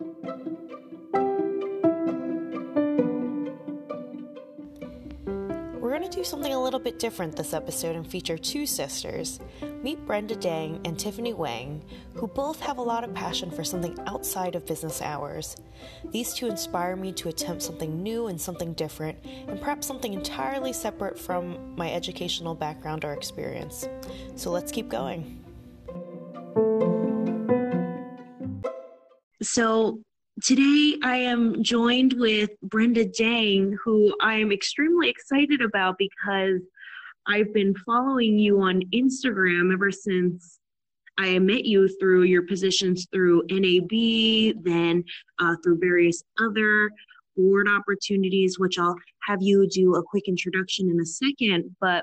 We're going to do something a little bit different this episode and feature two sisters. Meet Brenda Dang and Tiffany Wang, who both have a lot of passion for something outside of business hours. These two inspire me to attempt something new and something different, and perhaps something entirely separate from my educational background or experience. So let's keep going. So today I am joined with Brenda Dang, who I am extremely excited about because I've been following you on Instagram ever since I met you through your positions through NAB, then through various other board opportunities, which I'll have you do a quick introduction in a second. But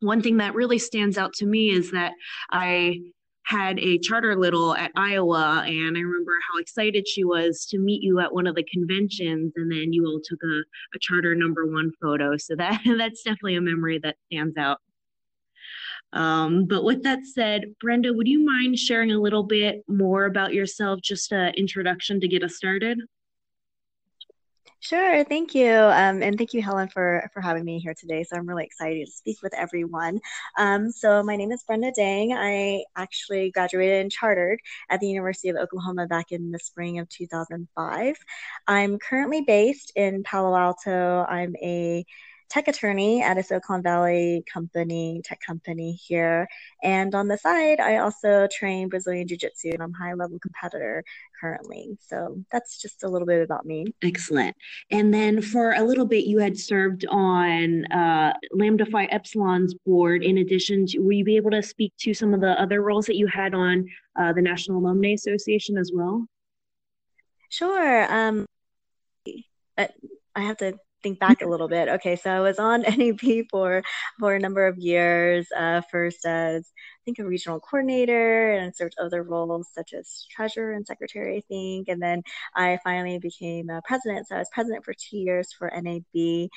one thing that really stands out to me is that I had a charter little at Iowa, and I remember how excited she was to meet you at one of the conventions, and then you all took a charter #1 photo. So that's definitely a memory that stands out. But with that said, Brenda, would you mind sharing a little bit more about yourself, just an introduction to get us started? Sure. Thank you. And thank you, Helen, for having me here today. So I'm really excited to speak with everyone. So my name is Brenda Dang. I actually graduated and chartered at the University of Oklahoma back in the spring of 2005. I'm currently based in Palo Alto. I'm a tech attorney at a Silicon Valley tech company here. And on the side, I also train Brazilian Jiu-Jitsu, and I'm a high-level competitor currently. So that's just a little bit about me. Excellent. And then for a little bit, you had served on Lambda Phi Epsilon's board. In addition, will you be able to speak to some of the other roles that you had on the National Alumni Association as well? Sure. I have to think back a little bit. Okay, so I was on NAB for a number of years, first as I think a regional coordinator, and served other roles such as treasurer and secretary, I think. And then I finally became president. So I was president for 2 years for NAB,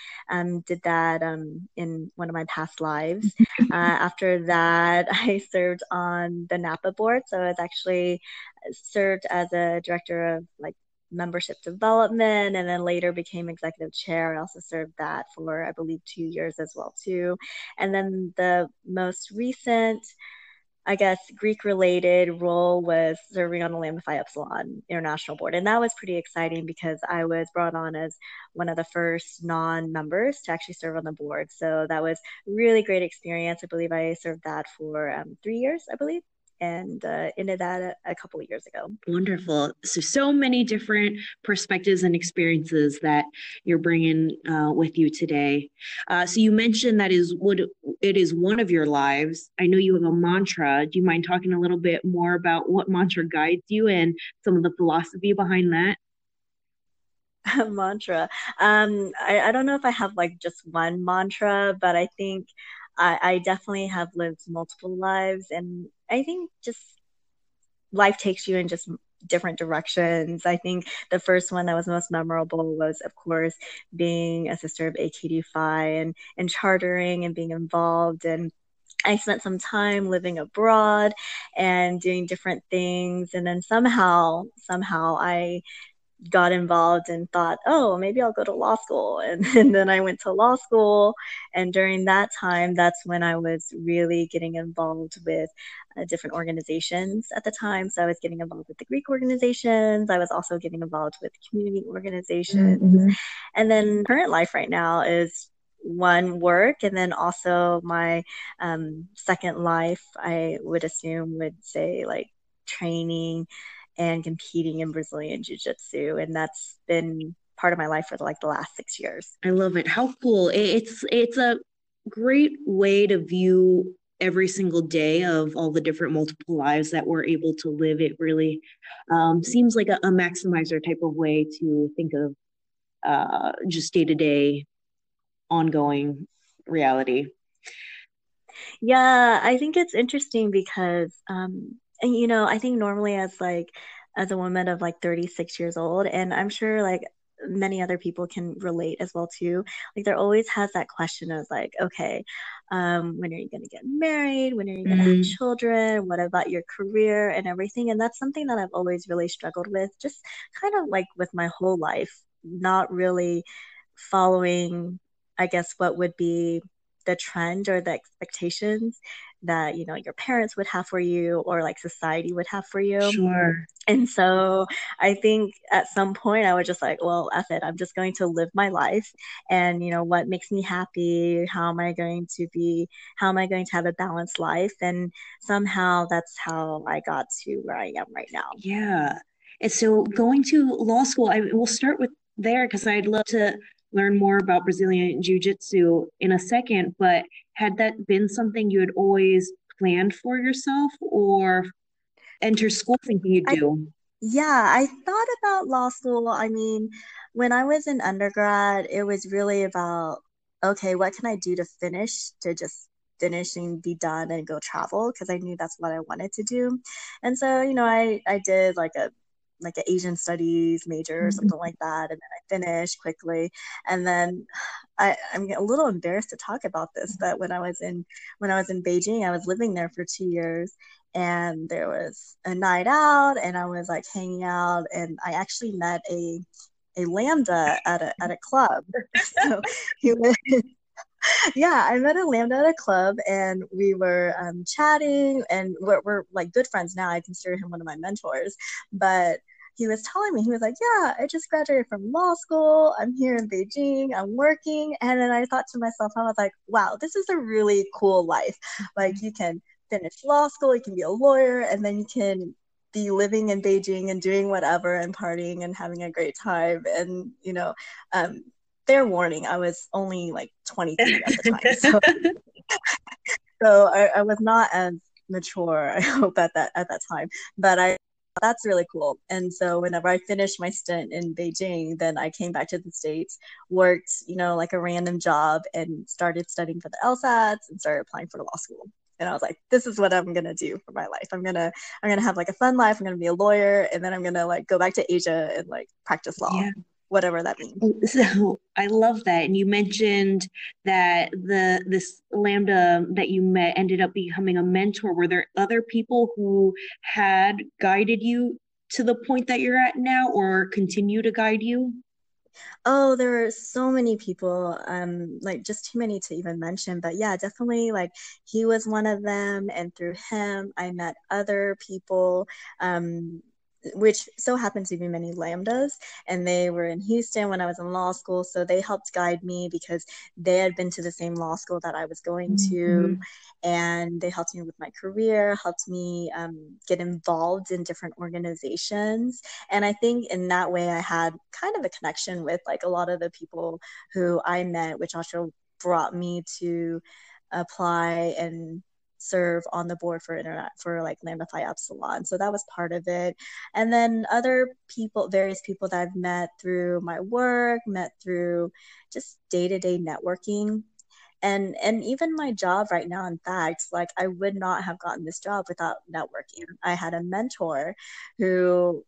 did that in one of my past lives. After that, I served on the NAPA board. So I was actually served as a director of membership development, and then later became executive chair. I also served that for, I believe, 2 years as well, too. And then the most recent, I guess, Greek-related role was serving on the Lambda Phi Epsilon International Board. And that was pretty exciting because I was brought on as one of the first non-members to actually serve on the board. So that was really great experience. I believe I served that for 3 years, I believe. And ended that a couple of years ago. Wonderful. So many different perspectives and experiences that you're bringing with you today. So you mentioned that it is one of your lives. I know you have a mantra. Do you mind talking a little bit more about what mantra guides you and some of the philosophy behind that? Mantra. I don't know if I have just one mantra, but I think I definitely have lived multiple lives, and I think just life takes you in just different directions. I think the first one that was most memorable was, of course, being a sister of AKD Phi and chartering and being involved. And I spent some time living abroad and doing different things. And then somehow I got involved and thought, oh, maybe I'll go to law school. And then I went to law school. And during that time, that's when I was really getting involved with different organizations at the time. So I was getting involved with the Greek organizations. I was also getting involved with community organizations. Mm-hmm. And then current life right now is one, work, and then also my second life, I would assume, would say training and competing in Brazilian Jiu-Jitsu. And that's been part of my life for the last 6 years. I love it. How cool. It's a great way to view every single day of all the different multiple lives that we're able to live. It really seems like a maximizer type of way to think of just day-to-day ongoing reality. Yeah, I think it's interesting because and, I think normally as a woman of 36 years old, and I'm sure many other people can relate as well too, there always has that question of okay, When are you going to get married? When are you going to have children? What about your career and everything? And that's something that I've always really struggled with, just kind of like with my whole life, not really following, I guess, what would be the trend or the expectations that, you know, your parents would have for you or like society would have for you. Sure. And so I think at some point I was just like, well, F it, I'm just going to live my life. And, you know, what makes me happy? How am I going to have a balanced life? And somehow that's how I got to where I am right now. Yeah. And so going to law school, we'll start with there because I'd love to learn more about Brazilian Jiu-Jitsu in a second, but had that been something you had always planned for yourself or enter school thinking you'd do? Yeah, I thought about law school. I mean, when I was in undergrad, it was really about, okay, what can I do to finish and be done and go travel? Because I knew that's what I wanted to do. And so, you know, I did like an Asian studies major or something like that. And then I finished quickly. And then I'm a little embarrassed to talk about this, but when I was in Beijing, I was living there for 2 years and there was a night out and I was like hanging out and I actually met a Lambda at a club. So he was, yeah, I met a Lambda at a club and we were chatting and we're like good friends now. I consider him one of my mentors, but he was telling me, he was like, yeah, I just graduated from law school. I'm here in Beijing. I'm working. And then I thought to myself, I was like, wow, this is a really cool life. Like you can finish law school, you can be a lawyer, and then you can be living in Beijing and doing whatever and partying and having a great time. And, you know, fair warning, I was only like 23 at the time. So I was not as mature, I hope, at that time. But that's really cool. And so whenever I finished my stint in Beijing, then I came back to the States, worked, you know, like a random job and started studying for the LSATs and started applying for law school. And I was like, this is what I'm going to do for my life. I'm going to have like a fun life. I'm going to be a lawyer. And then I'm going to like go back to Asia and like practice law. Yeah. Whatever that means. So I love that. And you mentioned that this Lambda that you met ended up becoming a mentor. Were there other people who had guided you to the point that you're at now or continue to guide you? Oh, there are so many people, like just too many to even mention, but yeah, definitely like he was one of them. And through him, I met other people, which so happened to be many Lambdas, and they were in Houston when I was in law school. So they helped guide me because they had been to the same law school that I was going to, and they helped me with my career, helped me get involved in different organizations. And I think in that way, I had kind of a connection with like a lot of the people who I met, which also brought me to apply and serve on the board for like Lambda Phi Epsilon. So that was part of it. And then other people, various people that I've met through my work, met through just day-to-day networking. And even my job right now, in fact, like I would not have gotten this job without networking. I had a mentor who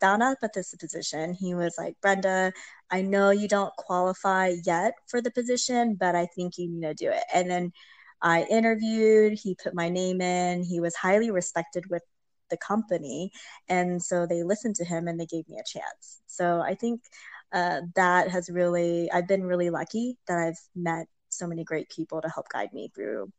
found out about this position. He was like, Brenda, I know you don't qualify yet for the position, but I think you need to do it. And then I interviewed, he put my name in, he was highly respected with the company. And so they listened to him and they gave me a chance. So I think that has really, I've been really lucky that I've met so many great people to help guide me through,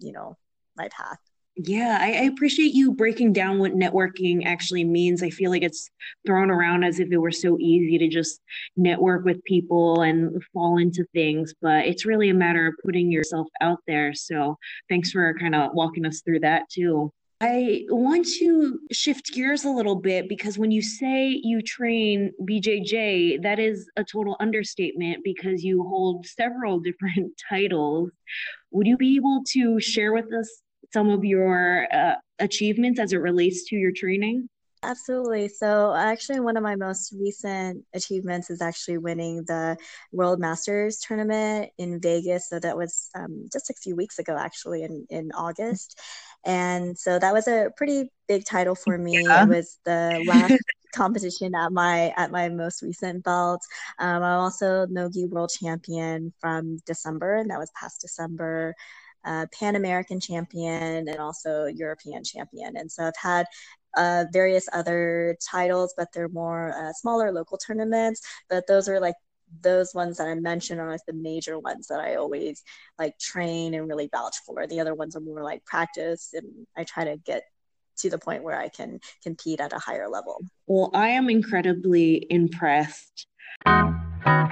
you know, my path. Yeah, I appreciate you breaking down what networking actually means. I feel like it's thrown around as if it were so easy to just network with people and fall into things, but it's really a matter of putting yourself out there. So thanks for kind of walking us through that too. I want to shift gears a little bit because when you say you train BJJ, that is a total understatement because you hold several different titles. Would you be able to share with us some of your achievements as it relates to your training? Absolutely. So actually one of my most recent achievements is actually winning the World Masters tournament in Vegas. So that was just a few weeks ago, actually in August. And so that was a pretty big title for me. Yeah. It was the last competition at my most recent belt. I'm also Nogi World Champion from December, and that was past December. Pan American champion, and also European champion. And so I've had various other titles, but they're more smaller local tournaments. But those are like those ones that I mentioned are like the major ones that I always like train and really vouch for. The other ones are more like practice, and I try to get to the point where I can compete at a higher level. Well, I am incredibly impressed. I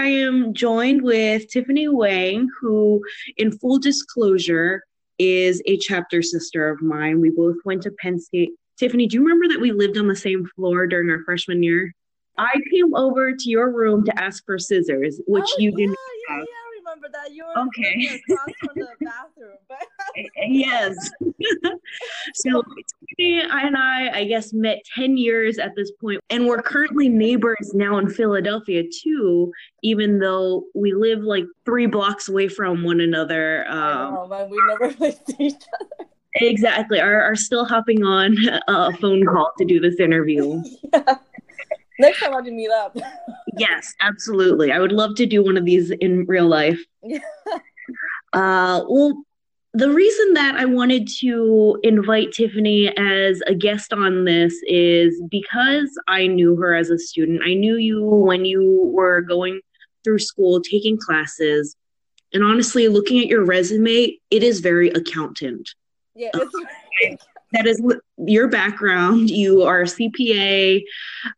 am joined with Tiffany Wang, who, in full disclosure, is a chapter sister of mine. We both went to Penn State. Tiffany, do you remember that we lived on the same floor during our freshman year? I came over to your room to ask for scissors, which you didn't have. Yeah, I remember that. You were across from the bathroom. But yes. So Tiffany and I guess, met 10 years at this point, and we're currently neighbors now in Philadelphia, too, even though we live like 3 blocks away from one another. I know, but we never really see each other. Exactly. Are still hopping on a phone call to do this interview. Yeah. Next time I can meet up. Yes, absolutely. I would love to do one of these in real life. Well, the reason that I wanted to invite Tiffany as a guest on this is because I knew her as a student. I knew you when you were going through school, taking classes. And honestly, looking at your resume, it is very accountant. Yeah, it's that is your background. You are a CPA.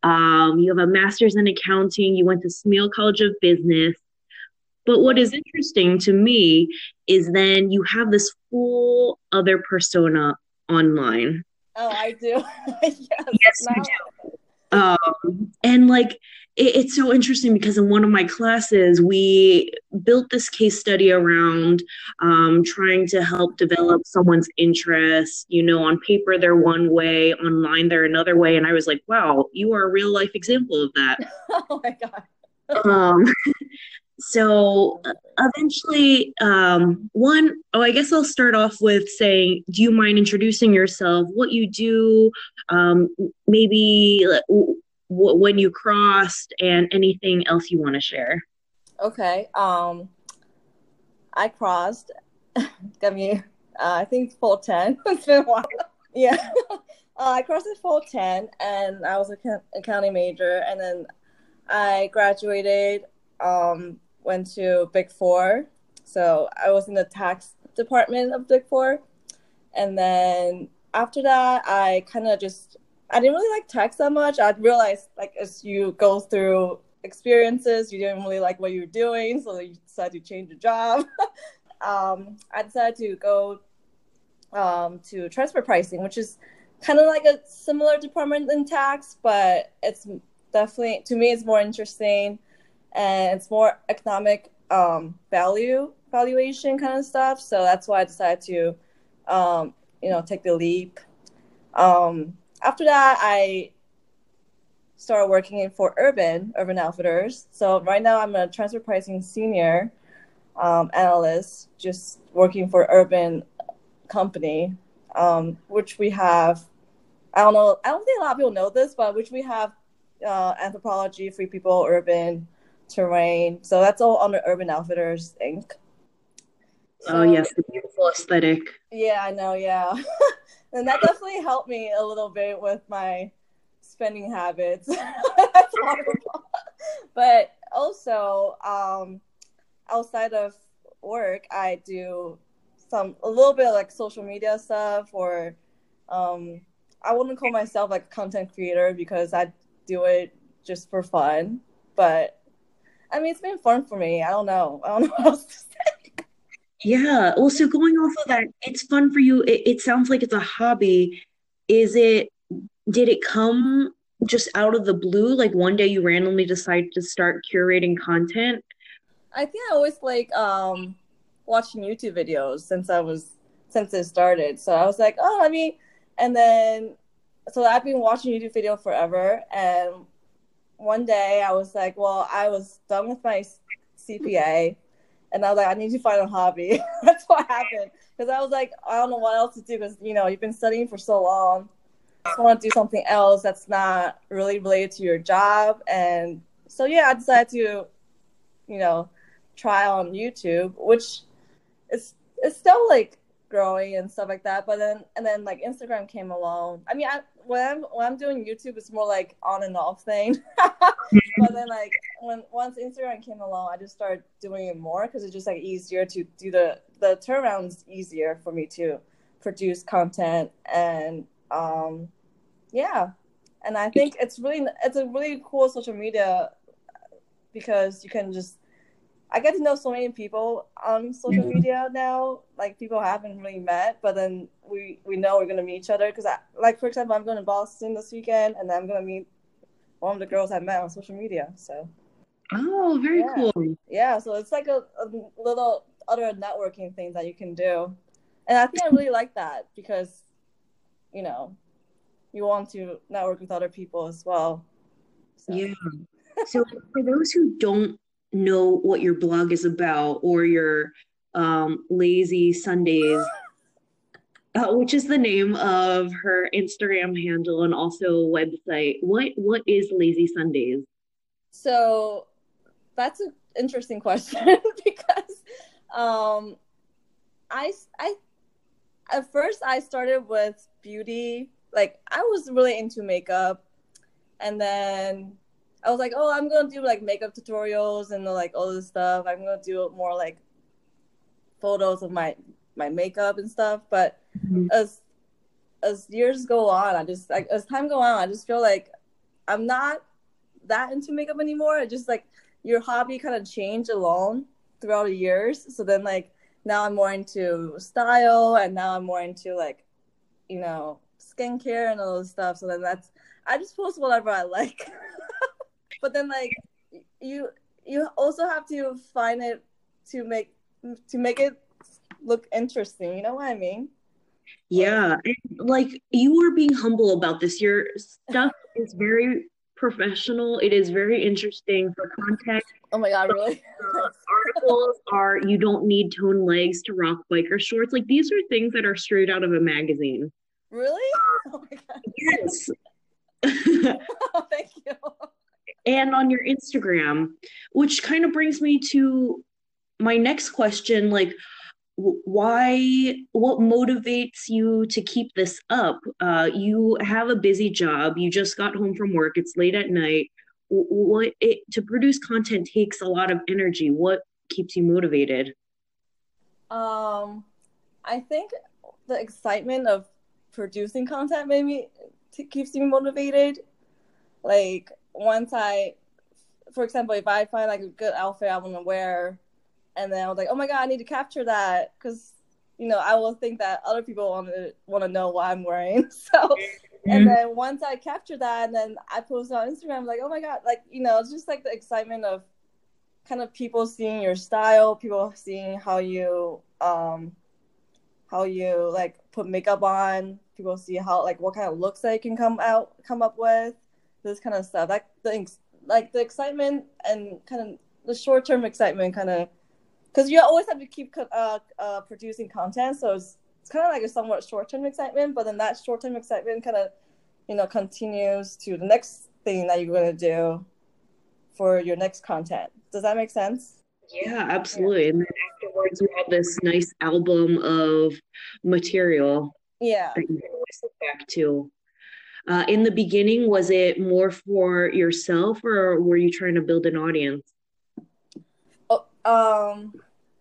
You have a master's in accounting. You went to Smeal College of Business. But what is interesting to me is then you have this whole other persona online. Oh, I do. Yes, I do. And like, it's so interesting because in one of my classes, we built this case study around trying to help develop someone's interest. You know, on paper, they're one way, online, they're another way. And I was like, wow, you are a real life example of that. Oh my God. So eventually, I guess I'll start off with saying, do you mind introducing yourself, what you do, maybe when you crossed, and anything else you want to share? Okay. I crossed, got me, I think 410. It's been a while. Yeah. I crossed at 410, and I was an accounting major, and then I graduated, went to Big Four. So I was in the tax department of Big Four. And then after that, I didn't really like tax that much. I realized, like, as you go through experiences, you didn't really like what you were doing. So you decided to change your job. I decided to go to transfer pricing, which is kind of like a similar department in tax, but it's definitely, to me, it's more interesting. And it's more economic valuation kind of stuff. So that's why I decided to, take the leap. After that, I started working for Urban Outfitters. So right now I'm a transfer pricing senior analyst, just working for Urban Company, which we have, I don't think a lot of people know this, but which we have Anthropology, Free People, Urban Terrain. So that's all under Urban Outfitters, Inc. So, oh, yes, the beautiful aesthetic. Yeah, I know, yeah. And that definitely helped me a little bit with my spending habits. That's horrible. But also, outside of work, I do a little bit of, like, social media stuff, or I wouldn't call myself, like, a content creator because I do it just for fun. But I mean, it's been fun for me. I don't know what else to say. Yeah. Well, so going off of that, it's fun for you. It sounds like it's a hobby. Did it come just out of the blue? Like one day you randomly decided to start curating content? I think I always like watching YouTube videos since it started. So I was like, so I've been watching YouTube video forever. And one day I was like, well, I was done with my CPA, and I was like, I need to find a hobby. That's what happened. Because I was like, I don't know what else to do because, you've been studying for so long. I just want to do something else that's not really related to your job. And so, yeah, I decided to, trial on YouTube, which is still like growing and stuff like that. But then like Instagram came along. I mean, when I'm doing YouTube, it's more like on and off thing. But then like once Instagram came along, I just started doing it more because it's just like easier to do the turnaround's easier for me to produce content and yeah. And I think it's a really cool social media because you can just, I get to know so many people on social media now, like people I haven't really met, but then we know we're going to meet each other. Because like, for example, I'm going to Boston this weekend and I'm going to meet one of the girls I met on social media. So. Oh, very cool. Yeah. So it's like a little other networking thing that you can do. And I think I really like that because, you know, you want to network with other people as well. So. Yeah. So for those who don't know what your blog is about or your Lazy Sundays, which is the name of her Instagram handle and also website, what is Lazy Sundays? So that's an interesting question because I at first I started with beauty. Like, I was really into makeup, and then I was like, oh, I'm going to do, like, makeup tutorials and, like, all this stuff. I'm going to do more, like, photos of my makeup and stuff, but as years go on, I just, like, as time goes on, I just feel like I'm not that into makeup anymore. It just, like, your hobby kind of changed along throughout the years, so then, like, now I'm more into style, and now I'm more into, like, you know, skincare and all this stuff. So then that's, I just post whatever I like. But then like you also have to find it to make it look interesting. You know what I mean? Yeah. And like you were being humble about this. Your stuff is very professional. It is very interesting for context. Oh my God, really? Articles are, you don't need toned legs to rock biker shorts. Like these are things that are straight out of a magazine. Really? Oh my God. Yes. Oh, thank you. And on your Instagram, which kind of brings me to my next question, like, what motivates you to keep this up? You have a busy job. You just got home from work. It's late at night. To produce content takes a lot of energy. What keeps you motivated? I think the excitement of producing content maybe keeps me motivated. Like once I, for example, if I find like a good outfit I want to wear, and then I was like, oh my God, I need to capture that because you know I will think that other people want to know what I'm wearing. So, and then once I capture that, and then I post it on Instagram, I'm like, oh my God, like you know, it's just like the excitement of kind of people seeing your style, people seeing how you like put makeup on, people see how like what kind of looks that you can come up with, this kind of stuff. Like the excitement and kind of the short term excitement, kind of because you always have to keep producing content, so it's kind of like a somewhat short term excitement. But then that short term excitement kind of you know continues to the next thing that you're gonna do for your next content. Does that make sense? Yeah, absolutely. Yeah. And then afterwards, you have this nice album of material. Yeah. That you can always look back to. In the beginning, was it more for yourself, or were you trying to build an audience? Oh,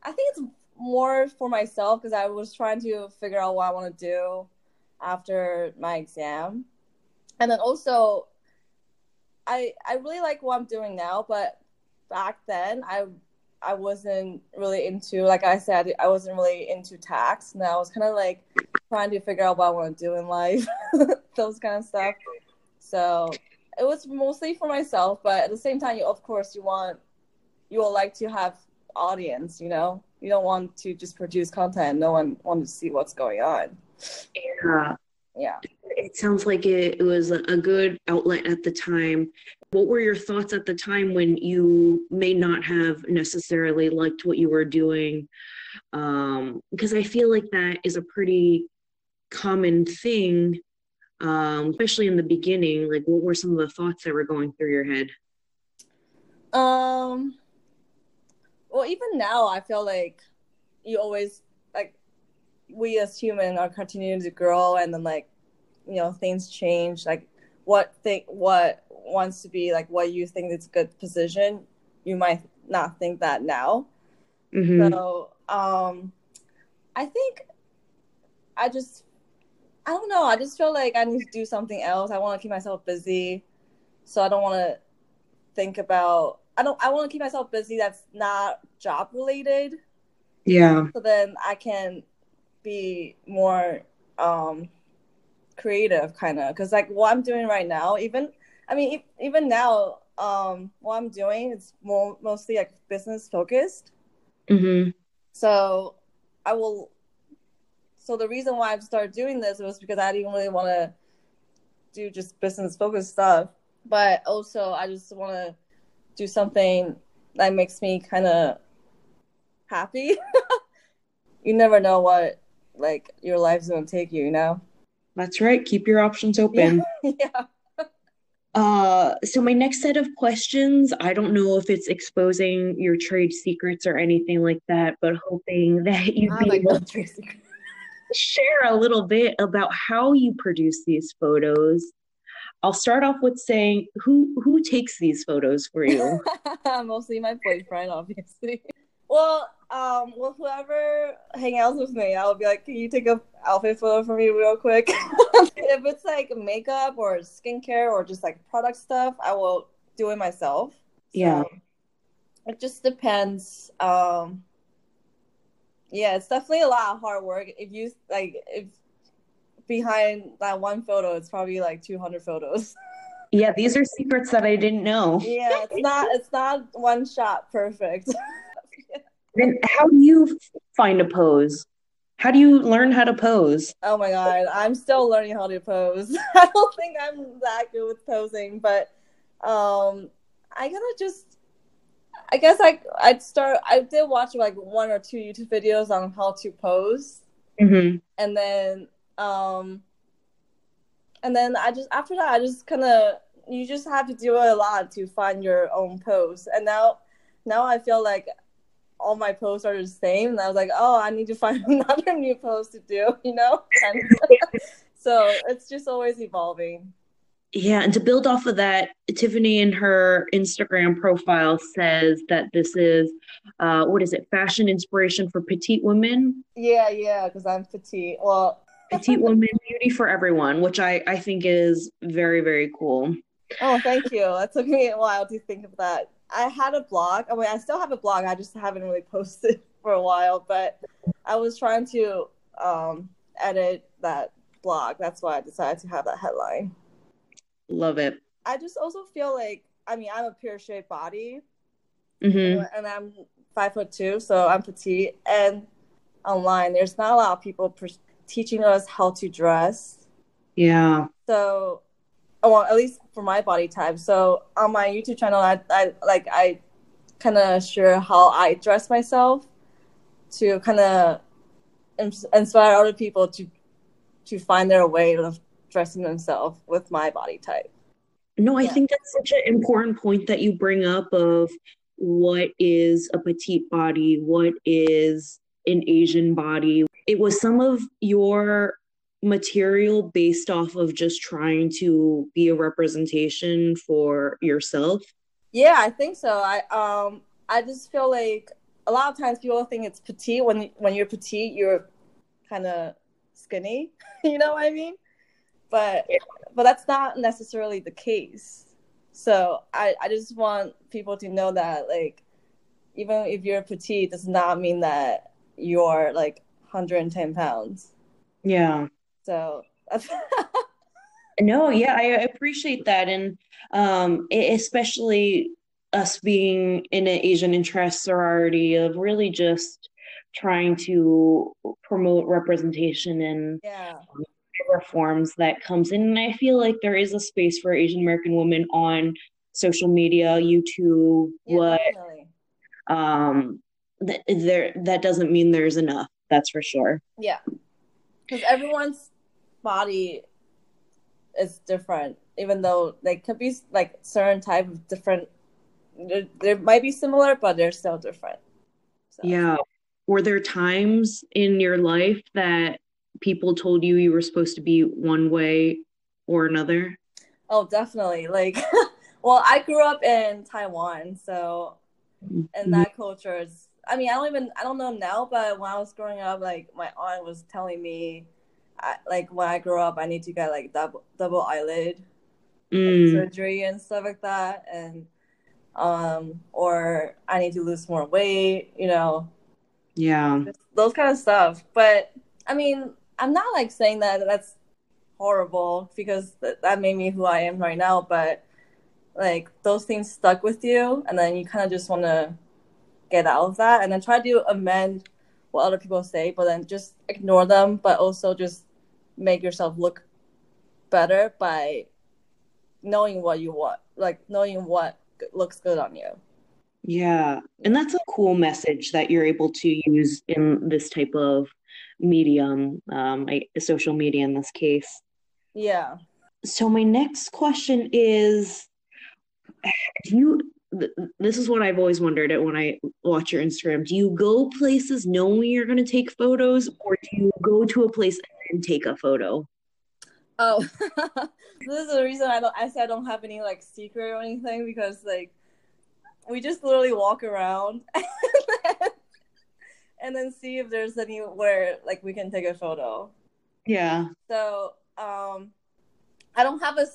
I think it's more for myself because I was trying to figure out what I want to do after my exam, and then also, I really like what I'm doing now, but back then I wasn't really into, like I said, I wasn't really into tax. And I was kind of like trying to figure out what I want to do in life, those kind of stuff. So it was mostly for myself, but at the same time, you will like to have audience, you know, you don't want to just produce content. No one wants to see what's going on. Yeah. Yeah. It sounds like it was a good outlet at the time. What were your thoughts at the time when you may not have necessarily liked what you were doing? Because I feel like that is a pretty common thing, especially in the beginning. Like, what were some of the thoughts that were going through your head? well, even now, I feel like you always, like, we as humans are continuing to grow, and then, like, you know, things change. Like, what wants to be, like, what you think is a good position, you might not think that now. Mm-hmm. So I think I don't know. I just feel like I need to do something else. I want to keep myself busy. So I don't want to think about, I want to keep myself busy that's not job related. Yeah. So then I can be more creative, kind of. Because, like, what I'm doing right now, even now, what I'm doing is mostly, like, business focused. Mm-hmm. So the reason why I started doing this was because I didn't really want to do just business-focused stuff. But also, I just want to do something that makes me kind of happy. You never know what, like, your life's going to take you, you know? That's right. Keep your options open. Yeah. So my next set of questions, I don't know if it's exposing your trade secrets or anything like that, but hoping that you'd be able to share a little bit about how you produce these photos. I'll start off with saying, who takes these photos for you? Mostly my boyfriend, obviously. Well, whoever hangs out with me, I'll be like, can you take an outfit photo for me real quick? If it's like makeup or skincare or just like product stuff, I will do it myself. Yeah. So it just depends. Yeah, it's definitely a lot of hard work. If behind that one photo, it's probably like 200 photos. Yeah, these are secrets that I didn't know. Yeah, it's not one shot perfect. Yeah. Then how do you find a pose? How do you learn how to pose? Oh my God, I'm still learning how to pose. I don't think I'm that good with posing, but I did watch like one or two YouTube videos on how to pose. Mm-hmm. And then after that, I just kind of, you just have to do it a lot to find your own pose. And now I feel like all my posts are the same. And I was like, oh, I need to find another new post to do, you know? And so it's just always evolving. Yeah, and to build off of that, Tiffany in her Instagram profile says that this is, fashion inspiration for petite women? Yeah, because I'm petite. Well, petite women, beauty for everyone, which I think is very, very cool. Oh, thank you. That took me a while to think of that. I had a blog. I mean, I still have a blog. I just haven't really posted for a while, but I was trying to edit that blog. That's why I decided to have that headline. Love it. I just also feel like, I'm a pear-shaped body, mm-hmm. and I'm 5'2", so I'm petite. And online, there's not a lot of people teaching us how to dress. Yeah. So, well, at least for my body type. So on my YouTube channel, I kind of share how I dress myself to kind of inspire other people to find their way of dressing themselves with my body type. No, I think that's such an important point that you bring up of what is a petite body, what is an Asian body. It was some of your material based off of just trying to be a representation for yourself. Yeah, I think so. I just feel like a lot of times people think it's petite. When you're petite, you're kind of skinny. You know what I mean? But that's not necessarily the case. So I just want people to know that, like, even if you're petite, it does not mean that you're, like, 110 pounds. Yeah. So. No, yeah, I appreciate that. And especially us being in an Asian interest sorority of really just trying to promote representation and forms that comes in. And I feel like there is a space for Asian American women on social media, YouTube, that doesn't mean there's enough, that's for sure. Yeah, because everyone's body is different, even though they could be like certain type of different, they might be similar, but they're still different. So. Yeah. Were there times in your life that people told you you were supposed to be one way or another? Oh, definitely. Like, well, I grew up in Taiwan, so, and that culture is, I mean, I don't know now, but when I was growing up, like, my aunt was telling me, when I grow up, I need to get, like, double eyelid surgery and stuff like that, and, or I need to lose more weight, you know. Yeah. Those kind of stuff. But, I mean, I'm not, like, saying that that's horrible, because that made me who I am right now, but, like, those things stuck with you, and then you kind of just want to get out of that, and then try to amend what other people say, but then just ignore them, but also just make yourself look better by knowing what you want, like knowing what looks good on you. Yeah. And that's a cool message that you're able to use in this type of medium, social media in this case. Yeah. So my next question is, this is what I've always wondered at when I watch your Instagram. Do you go places knowing you're going to take photos, or do you go to a place and take a photo? Oh, this is the reason I don't have any like secret or anything, because like we just literally walk around and then see if there's anywhere like we can take a photo. Yeah. So, I don't have a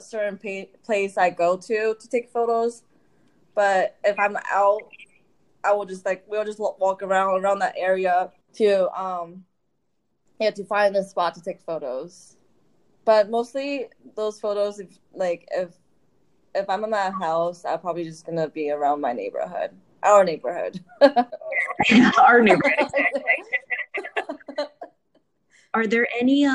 certain place I go to take photos, but if I'm out, I will just we'll just walk around that area to find a spot to take photos. But mostly those photos, if I'm in my house, I'm probably just gonna be around my neighborhood, our neighborhood, our neighborhood. Are there any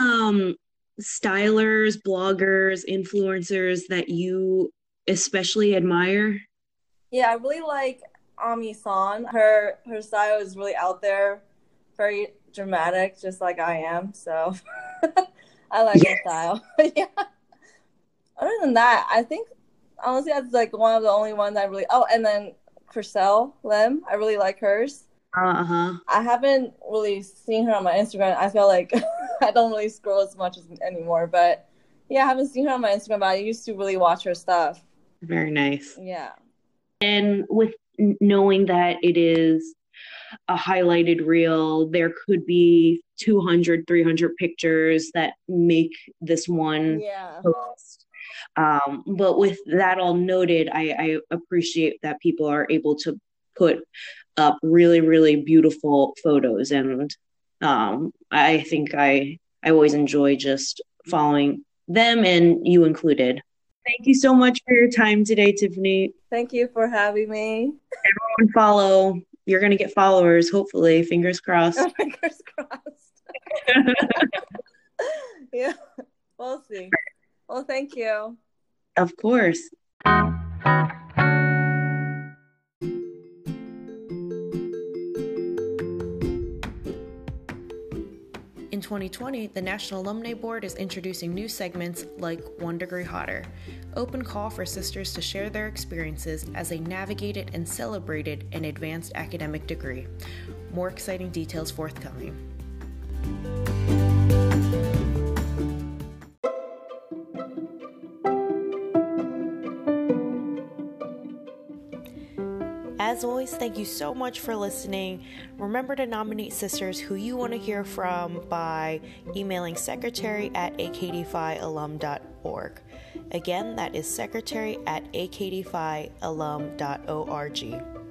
stylers, bloggers, influencers that you especially admire? Yeah, I really like Ami San. Her style is really out there, very dramatic, just like I am. So I like her style. Yeah. Other than that, I think honestly that's like one of the only ones I really. Oh, and then Purcell Lem, I really like hers. I haven't really seen her on my Instagram. I feel like I don't really scroll as much anymore, but yeah, I haven't seen her on my Instagram, but I used to really watch her stuff. Very nice. Yeah. And with knowing that it is a highlighted reel, there could be 200, 300 pictures that make this one post. But with that all noted, I appreciate that people are able to put up really, really beautiful photos, and I think I always enjoy just following them, and you included. Thank you so much for your time today, Tiffany. Thank you for having me. Everyone follow. You're going to get followers, hopefully. Fingers crossed. Fingers crossed. Yeah, we'll see. Well, thank you. Of course. In 2020, the National Alumni Board is introducing new segments like One Degree Hotter, open call for sisters to share their experiences as they navigated and celebrated an advanced academic degree. More exciting details forthcoming. As always, thank you so much for listening. Remember to nominate sisters who you want to hear from by emailing secretary@akdfialum.org. Again, that is secretary@akdfialum.org.